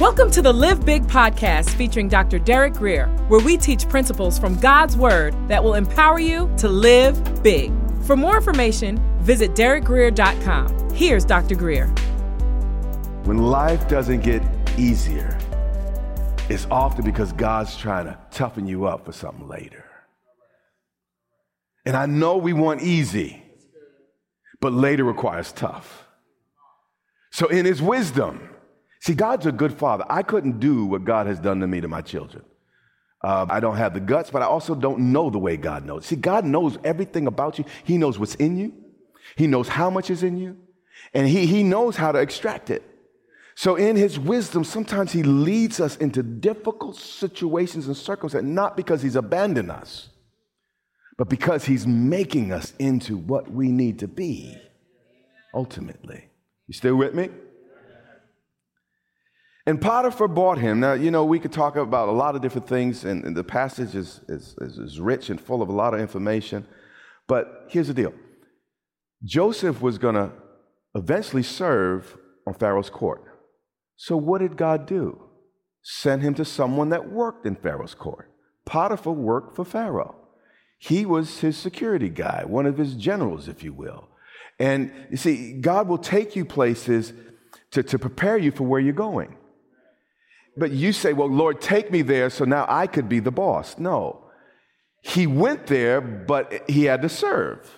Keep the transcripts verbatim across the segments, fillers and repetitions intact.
Welcome to the Live Big Podcast featuring Doctor Derek Greer, where we teach principles from God's Word that will empower you to live big. For more information, visit Derek Greer dot com. Here's Doctor Greer. When life doesn't get easier, it's often because God's trying to toughen you up for something later. And I know we want easy, but later requires tough. So in his wisdom, see, God's a good father. I couldn't do what God has done to me to my children. Uh, I don't have the guts, but I also don't know the way God knows. See, God knows everything about you. He knows what's in you. He knows how much is in you. And he, he knows how to extract it. So in his wisdom, sometimes he leads us into difficult situations and circumstances, not because he's abandoned us, but because he's making us into what we need to be, ultimately. You still with me? And Potiphar bought him. Now, you know, we could talk about a lot of different things, and, and the passage is, is, is rich and full of a lot of information. But here's the deal. Joseph was going to eventually serve on Pharaoh's court. So what did God do? Send him to someone that worked in Pharaoh's court. Potiphar worked for Pharaoh. He was his security guy, one of his generals, if you will. And you see, God will take you places to, to prepare you for where you're going. But you say, well, Lord, take me there so now I could be the boss. No. He went there, but he had to serve.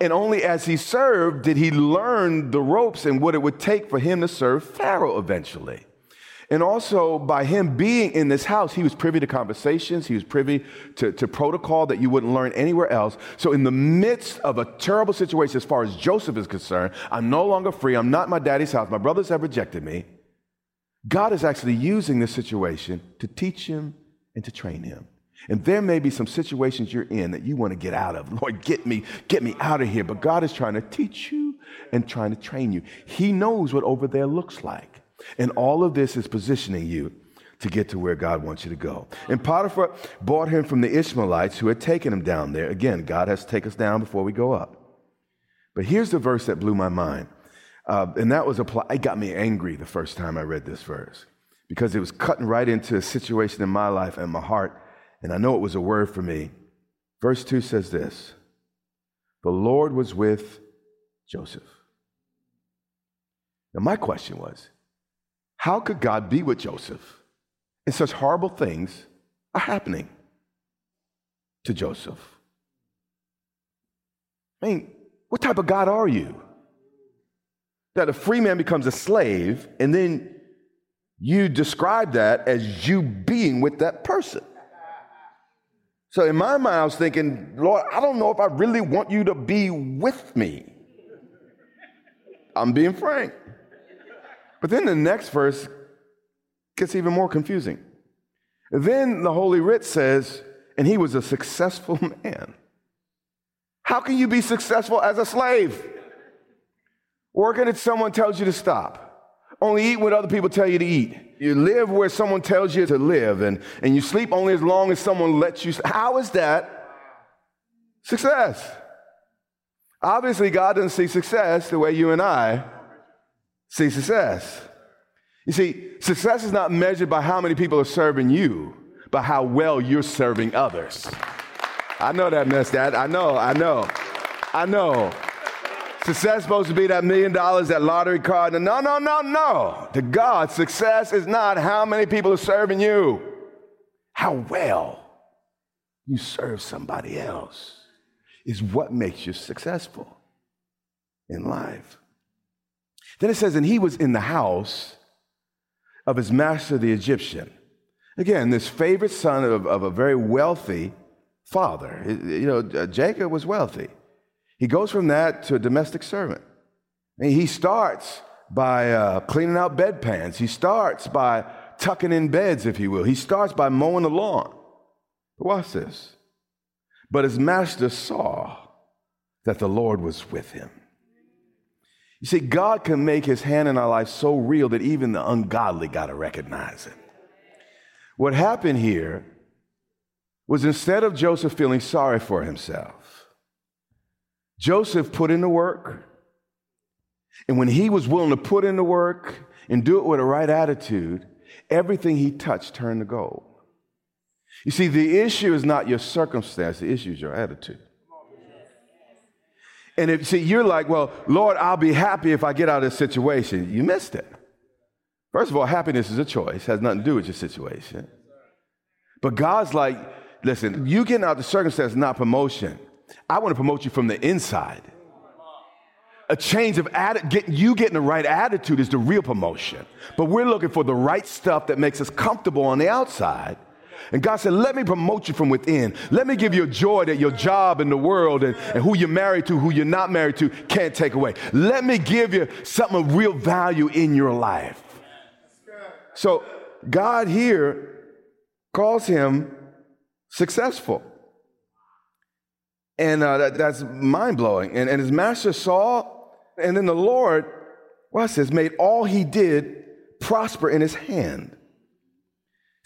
And only as he served did he learn the ropes and what it would take for him to serve Pharaoh eventually. And also, by him being in this house, he was privy to conversations. He was privy to, to protocol that you wouldn't learn anywhere else. So in the midst of a terrible situation, as far as Joseph is concerned, I'm no longer free. I'm not in my daddy's house. My brothers have rejected me. God is actually using this situation to teach him and to train him. And there may be some situations you're in that you want to get out of. Lord, get me, get me out of here. But God is trying to teach you and trying to train you. He knows what over there looks like. And all of this is positioning you to get to where God wants you to go. And Potiphar bought him from the Ishmaelites who had taken him down there. Again, God has to take us down before we go up. But here's the verse that blew my mind. Uh, and that was, apply- it got me angry the first time I read this verse, because it was cutting right into a situation in my life and my heart. And I know it was a word for me. Verse two says this: the Lord was with Joseph. Now my question was, how could God be with Joseph? And such horrible things are happening to Joseph. I mean, what type of God are you? That a free man becomes a slave, and then you describe that as you being with that person. So in my mind, I was thinking, Lord, I don't know if I really want you to be with me. I'm being frank. But then the next verse gets even more confusing. Then the Holy Writ says, and he was a successful man. How can you be successful as a slave? Working if someone tells you to stop. Only eat what other people tell you to eat. You live where someone tells you to live, and, and you sleep only as long as someone lets you. How is that success? Obviously, God doesn't see success the way you and I see success. You see, success is not measured by how many people are serving you, but how well you're serving others. I know that mess, Dad. I know, I know, I know. Success is supposed to be that million dollars, that lottery card. No, no, no, no. To God, success is not how many people are serving you, how well you serve somebody else is what makes you successful in life. Then it says, and he was in the house of his master, the Egyptian. Again, this favorite son of, of a very wealthy father. You know, Jacob was wealthy. He goes from that to a domestic servant. I mean, he starts by uh, cleaning out bedpans. He starts by tucking in beds, if you will. He starts by mowing the lawn. But watch this. But his master saw that the Lord was with him. You see, God can make his hand in our life so real that even the ungodly got to recognize it. What happened here was, instead of Joseph feeling sorry for himself, Joseph put in the work. And when he was willing to put in the work and do it with the right attitude, everything he touched turned to gold. You see, the issue is not your circumstance. The issue is your attitude. And if see, you're like, well, Lord, I'll be happy if I get out of this situation. You missed it. First of all, happiness is a choice. It has nothing to do with your situation. But God's like, listen, you getting out of the circumstance is not promotion. I want to promote you from the inside. A change of attitude, you getting the right attitude is the real promotion. But we're looking for the right stuff that makes us comfortable on the outside. And God said, let me promote you from within. Let me give you a joy that your job and the world and, and who you're married to, who you're not married to, can't take away. Let me give you something of real value in your life. So God here calls him successful. And uh, that, that's mind-blowing. And, and his master saw, and then the Lord, well, it says, made all he did prosper in his hand.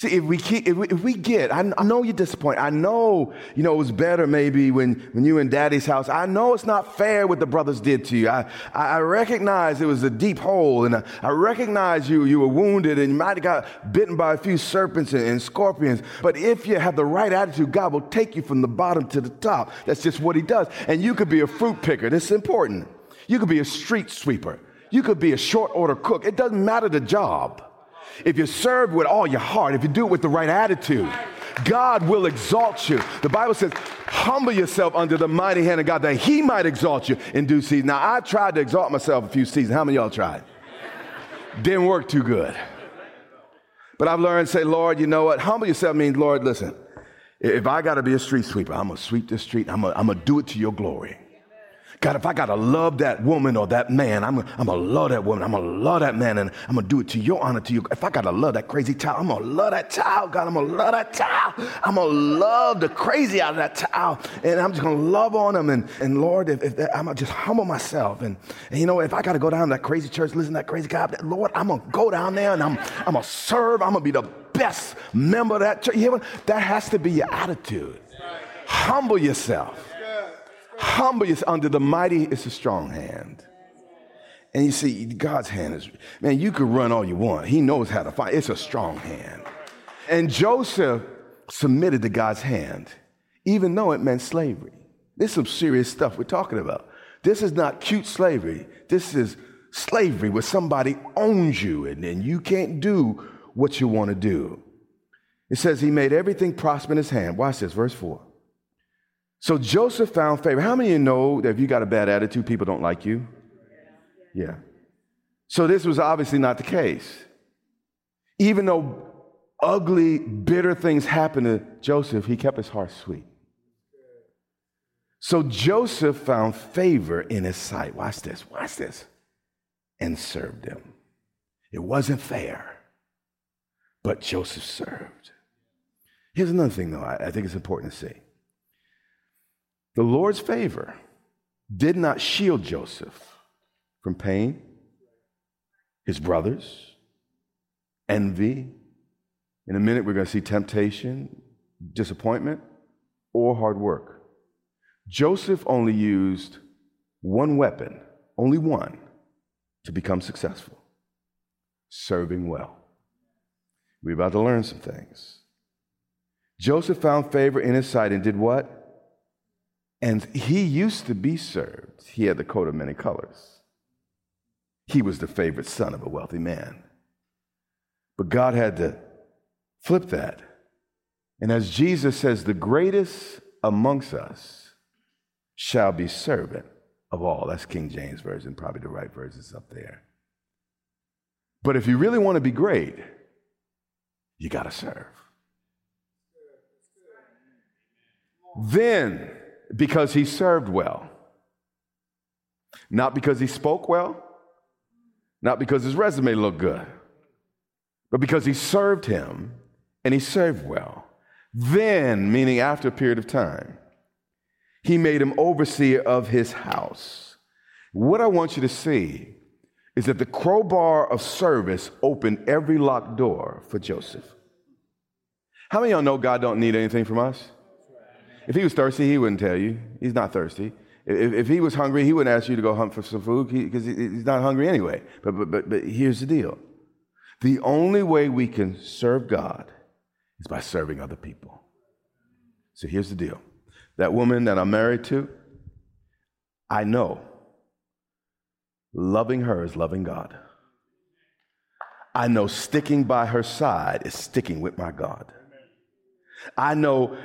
See, if we keep, if we, if we get, I, I know you're disappointed. I know, you know, it was better maybe when, when you were in Daddy's house. I know it's not fair what the brothers did to you. I, I recognize it was a deep hole, and I, I recognize you you were wounded, and you might have got bitten by a few serpents and, and scorpions. But if you have the right attitude, God will take you from the bottom to the top. That's just what he does. And you could be a fruit picker. This is important. You could be a street sweeper. You could be a short order cook. It doesn't matter the job. If you serve with all your heart, if you do it with the right attitude, God will exalt you. The Bible says, humble yourself under the mighty hand of God that he might exalt you in due season. Now, I tried to exalt myself a few seasons. How many of y'all tried? Didn't work too good. But I've learned to say, Lord, you know what? Humble yourself means, Lord, listen, if I got to be a street sweeper, I'm going to sweep this street. I'm going to do it to your glory. God, if I got to love that woman or that man, I'm going to love that woman. I'm going to love that man, and I'm going to do it to your honor, to you. If I got to love that crazy child, I'm going to love that child. God, I'm going to love that child. I'm going to love the crazy out of that child, and I'm just going to love on him. And, and Lord, if, if that, I'm going to just humble myself. And, and you know, if I got to go down to that crazy church, listen to that crazy guy, Lord, I'm going to go down there, and I'm, I'm going to serve. I'm going to be the best member of that church. You hear what? That has to be your attitude. Humble yourself. Humble yourself under the mighty, it's a strong hand. And you see, God's hand is, man, you can run all you want. He knows how to fight. It's a strong hand. And Joseph submitted to God's hand, even though it meant slavery. This is some serious stuff we're talking about. This is not cute slavery. This is slavery where somebody owns you and, and you can't do what you want to do. It says he made everything prosper in his hand. Watch this, verse four. So Joseph found favor. How many of you know that if you got a bad attitude, people don't like you? Yeah. yeah. So this was obviously not the case. Even though ugly, bitter things happened to Joseph, he kept his heart sweet. So Joseph found favor in his sight. Watch this. Watch this. And served him. It wasn't fair, but Joseph served. Here's another thing, though, I think it's important to see. The Lord's favor did not shield Joseph from pain, his brothers, envy. In a minute, we're going to see temptation, disappointment, or hard work. Joseph only used one weapon, only one, to become successful, serving well. We're about to learn some things. Joseph found favor in his sight and did what? And he used to be served. He had the coat of many colors. He was the favorite son of a wealthy man. But God had to flip that. And as Jesus says, the greatest amongst us shall be servant of all. That's King James Version, probably the right version is up there. But if you really want to be great, you got to serve. Then, because he served well. Not because he spoke well. Not because his resume looked good. But because he served him and he served well. Then, meaning after a period of time, he made him overseer of his house. What I want you to see is that the crowbar of service opened every locked door for Joseph. How many of y'all know God don't need anything from us? If he was thirsty, he wouldn't tell you. He's not thirsty. If, if he was hungry, he wouldn't ask you to go hunt for some food because he, he's not hungry anyway. But, but, but, but here's the deal. The only way we can serve God is by serving other people. So here's the deal. That woman that I'm married to, I know loving her is loving God. I know sticking by her side is sticking with my God. I know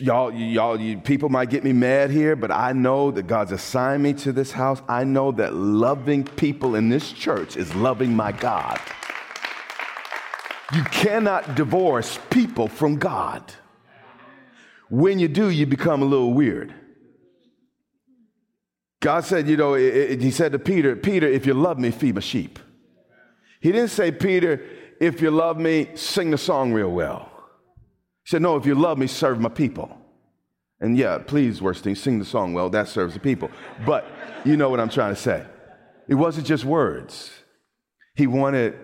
Y'all, y'all, you, people might get me mad here, but I know that God's assigned me to this house. I know that loving people in this church is loving my God. You cannot divorce people from God. When you do, you become a little weird. God said, you know, it, it, he said to Peter, Peter, if you love me, feed my sheep. He didn't say, Peter, if you love me, sing the song real well. He said, no, if you love me, serve my people. And yeah, please, Worthington, sing the song well. That serves the people. But you know what I'm trying to say. It wasn't just words. He wanted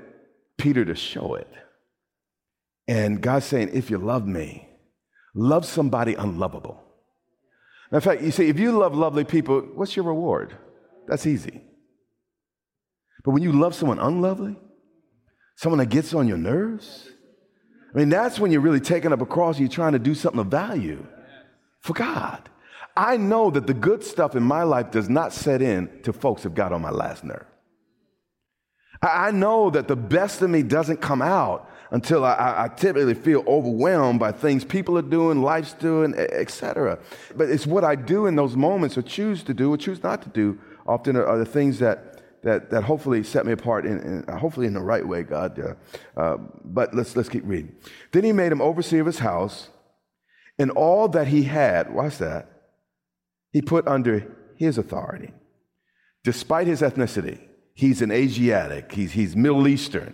Peter to show it. And God's saying, if you love me, love somebody unlovable. In fact, you see, if you love lovely people, what's your reward? That's easy. But when you love someone unlovely, someone that gets on your nerves, I mean, that's when you're really taking up a cross and you're trying to do something of value for God. I know that the good stuff in my life does not set in to folks that got on my last nerve. I know that the best in me doesn't come out until I, I typically feel overwhelmed by things people are doing, life's doing, et cetera. But it's what I do in those moments or choose to do or choose not to do often are the things that That that hopefully set me apart, in, in, uh, hopefully in the right way, God. Uh, uh, but let's let's keep reading. Then he made him overseer of his house, and all that he had, watch that, he put under his authority. Despite his ethnicity, he's an Asiatic, he's he's Middle Eastern,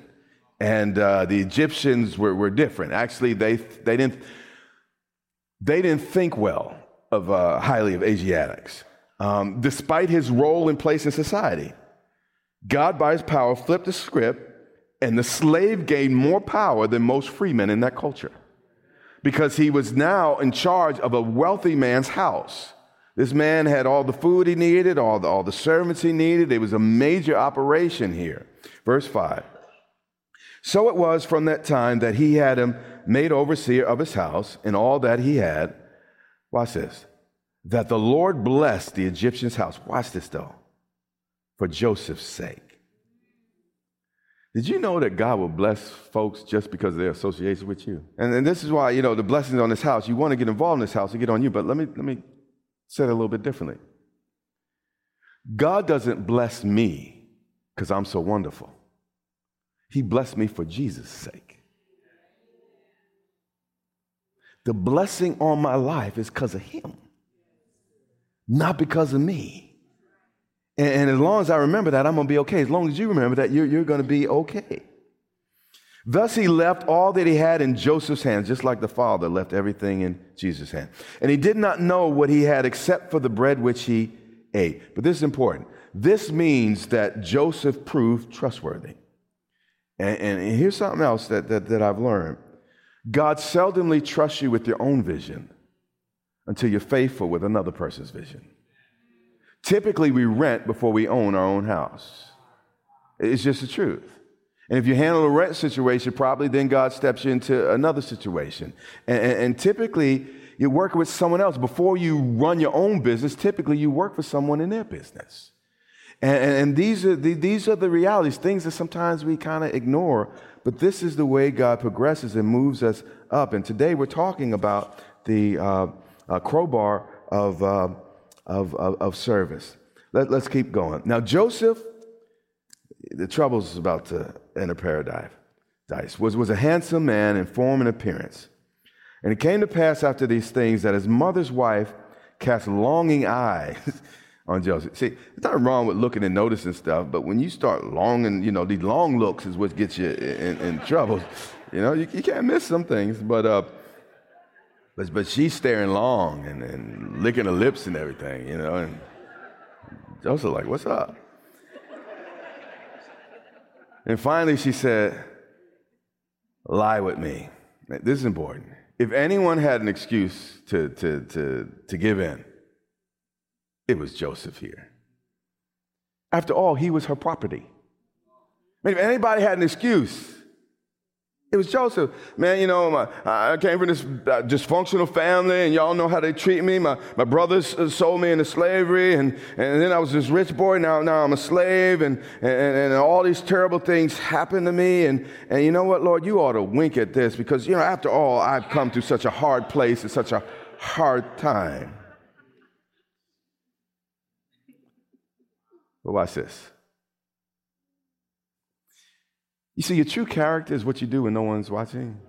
and uh, the Egyptians were, were different. Actually, they they didn't they didn't think well of uh, highly of Asiatics, um, despite his role and place in society. God, by his power, flipped the script, and the slave gained more power than most free men in that culture because he was now in charge of a wealthy man's house. This man had all the food he needed, all the, all the servants he needed. It was a major operation here. Verse five. So it was from that time that he had him made overseer of his house and all that he had. Watch this. That the Lord blessed the Egyptian's house. Watch this, though. For Joseph's sake. Did you know that God will bless folks just because of their association with you? And, and this is why, you know, the blessings on this house, you want to get involved in this house and get on you, but let me, let me say it a little bit differently. God doesn't bless me because I'm so wonderful. He blessed me for Jesus' sake. The blessing on my life is because of him, not because of me. And as long as I remember that, I'm going to be okay. As long as you remember that, you're, you're going to be okay. Thus he left all that he had in Joseph's hands, just like the Father left everything in Jesus' hand. And he did not know what he had except for the bread which he ate. But this is important. This means that Joseph proved trustworthy. And, and here's something else that, that, that I've learned. God seldomly trusts you with your own vision until you're faithful with another person's vision. Typically, we rent before we own our own house. It's just the truth. And if you handle a rent situation properly, then God steps you into another situation. And, and, and typically, you work with someone else. Before you run your own business, typically you work for someone in their business. And, and these are the, these are the realities, things that sometimes we kind of ignore. But this is the way God progresses and moves us up. And today we're talking about the uh, uh, crowbar of... Uh, Of, of, of service. Let, let's keep going. Now, Joseph, the troubles is about to enter paradise, was, was a handsome man in form and appearance. And it came to pass after these things that his mother's wife cast longing eyes on Joseph. See, it's not wrong with looking and noticing stuff, but when you start longing, you know, these long looks is what gets you in, in trouble. You know, you, you can't miss some things, but... uh But, but she's staring long and, and licking her lips and everything, you know. And Joseph like, what's up? And finally she said, lie with me. This is important. If anyone had an excuse to, to, to, to give in, it was Joseph here. After all, he was her property. If anybody had an excuse, it was Joseph. Man, you know, my, I came from this dysfunctional family, and y'all know how they treat me. My my brothers sold me into slavery, and, and then I was this rich boy. Now now I'm a slave, and, and, and all these terrible things happened to me. And, and you know what, Lord, you ought to wink at this because, you know, after all, I've come through such a hard place and such a hard time. But watch this. You see, your true character is what you do when no one's watching.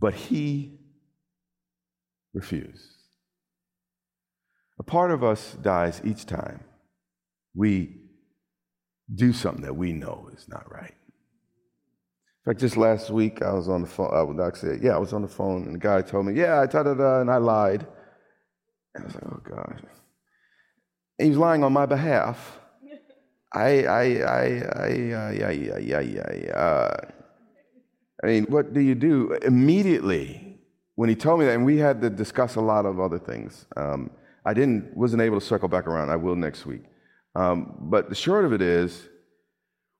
But he refused. A part of us dies each time we do something that we know is not right. In fact, just last week, I was on the phone. I would actually, yeah, I was on the phone, and the guy told me, yeah, I ta-da-da, and I lied. And I was like, oh, gosh. And he was lying on my behalf. I, I, I, I, I, I, I, I, uh, I mean, what do you do? Immediately, when he told me that, and we had to discuss a lot of other things, um, I didn't, wasn't able to circle back around. I will next week. Um, but the short of it is,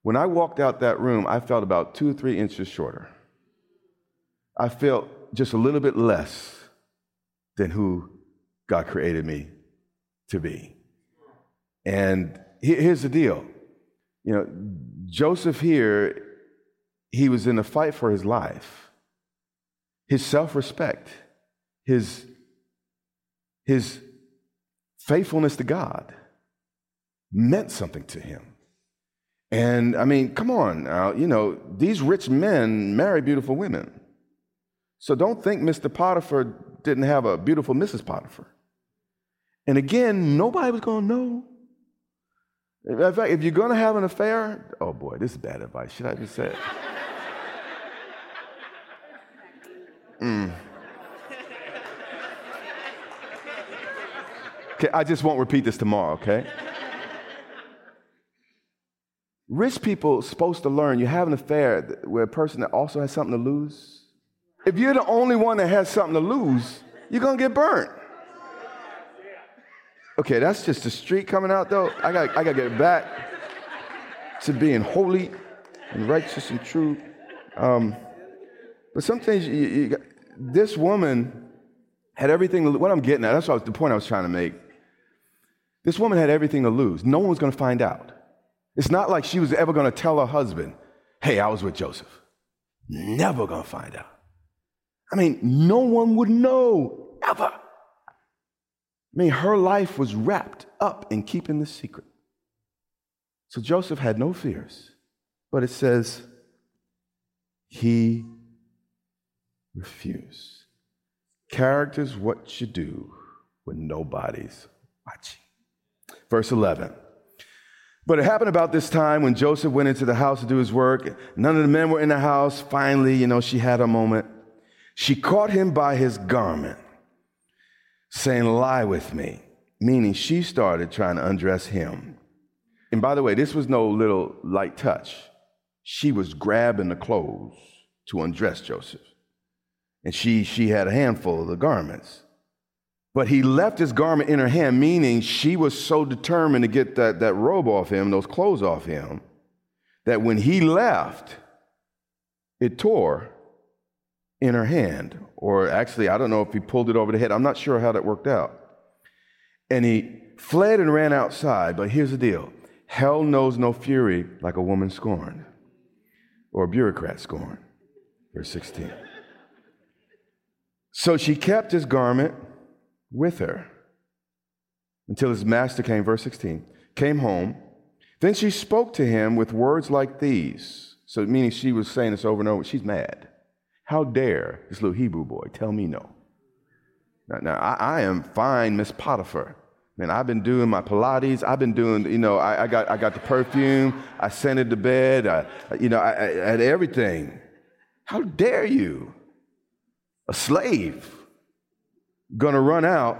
when I walked out that room, I felt about two or three inches shorter. I felt just a little bit less than who God created me to be. And here's the deal. You know, Joseph here, he was in a fight for his life. His self-respect, his, his faithfulness to God meant something to him. And, I mean, come on now. You know, these rich men marry beautiful women. So don't think Mister Potiphar didn't have a beautiful Missus Potiphar. And again, nobody was going to know. In fact, if you're going to have an affair, oh boy, this is bad advice. Should I just say it? Mm. Okay, I just won't repeat this tomorrow, okay? Rich people are supposed to learn you have an affair with a person that also has something to lose. If you're the only one that has something to lose, you're going to get burnt. Okay, that's just the street coming out, though. I got I got to get back to being holy and righteous and true. Um, but some things, you, you got, this woman had everything to lose. What I'm getting at, that's what I was, the point I was trying to make. This woman had everything to lose. No one was going to find out. It's not like she was ever going to tell her husband, hey, I was with Joseph. Never going to find out. I mean, no one would know, ever. I mean, her life was wrapped up in keeping the secret. So Joseph had no fears, but it says he refused. Character's what you do when nobody's watching. Verse eleven. But it happened about this time when Joseph went into the house to do his work. None of the men were in the house. Finally, you know, she had a moment. She caught him by his garment, saying, lie with me, meaning she started trying to undress him. And by the way, this was no little light touch. She was grabbing the clothes to undress Joseph. And she she had a handful of the garments. But he left his garment in her hand, meaning she was so determined to get that, that robe off him, those clothes off him, that when he left, it tore in her hand, or actually, I don't know if he pulled it over the head. I'm not sure how that worked out. And he fled and ran outside, but here's the deal. Hell knows no fury like a woman scorned, or a bureaucrat scorned. Verse sixteen. So she kept his garment with her until his master came, verse sixteen, came home. Then she spoke to him with words like these. So meaning she was saying this over and over. She's mad. How dare this little Hebrew boy tell me no? Now, now I, I am fine, Miss Potiphar. Man, I've been doing my Pilates. I've been doing, you know, I, I got I got the perfume. I scented the bed. I, you know, I, I had everything. How dare you? A slave gonna run out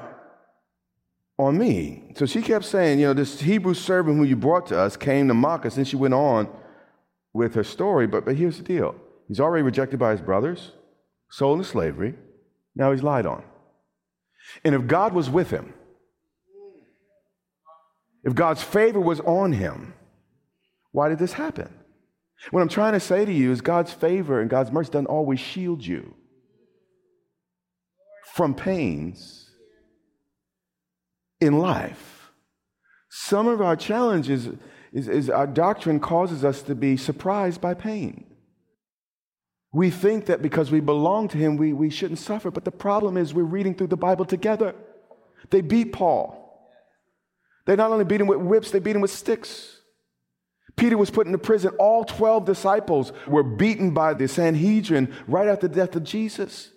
on me. So she kept saying, you know, this Hebrew servant who you brought to us came to mock us. And she went on with her story. But but here's the deal. He's already rejected by his brothers, sold into slavery. Now he's lied on. And if God was with him, If God's favor was on him, why did this happen? What I'm trying to say to you is God's favor and God's mercy doesn't always shield you from pains in life. Some of our challenges is, is our doctrine causes us to be surprised by pain. We think that because we belong to him, we, we shouldn't suffer. But the problem is we're reading through the Bible together. They beat Paul. They not only beat him with whips, they beat him with sticks. Peter was put into prison. All twelve disciples were beaten by the Sanhedrin right after the death of Jesus.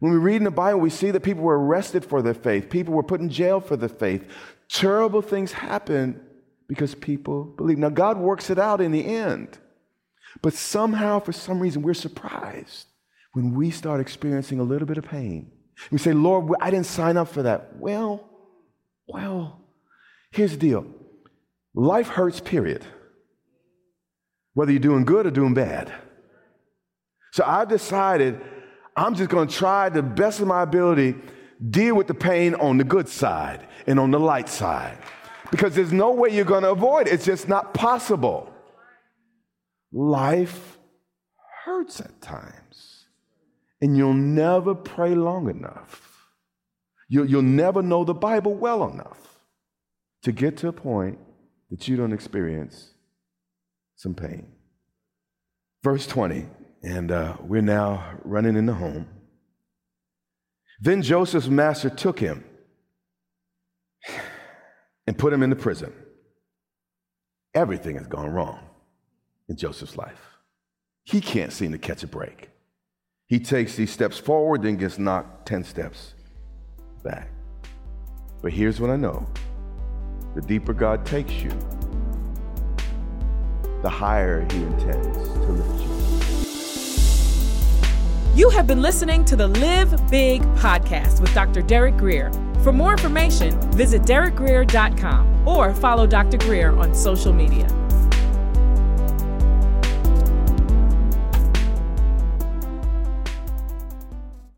When we read in the Bible, we see that people were arrested for their faith. People were put in jail for their faith. Terrible things happen because people believe. Now, God works it out in the end. But somehow, for some reason, we're surprised when we start experiencing a little bit of pain. We say, Lord, I didn't sign up for that. Well, well, here's the deal. Life hurts, period. Whether you're doing good or doing bad. So I decided I'm just going to try the best of my ability, deal with the pain on the good side and on the light side. Because there's no way you're going to avoid it. It's just not possible. Life hurts at times. And you'll never pray long enough. You'll, you'll never know the Bible well enough to get to a point that you don't experience some pain. Verse twenty, and uh, we're now running into home. Then Joseph's master took him and put him into prison. Everything has gone wrong in Joseph's life. He can't seem to catch a break. He takes these steps forward, then gets knocked ten steps back. But here's what I know. The deeper God takes you, the higher he intends to lift you. You have been listening to the Live Big Podcast with Doctor Derek Greer. For more information, visit Derek Greer dot com or follow Doctor Greer on social media.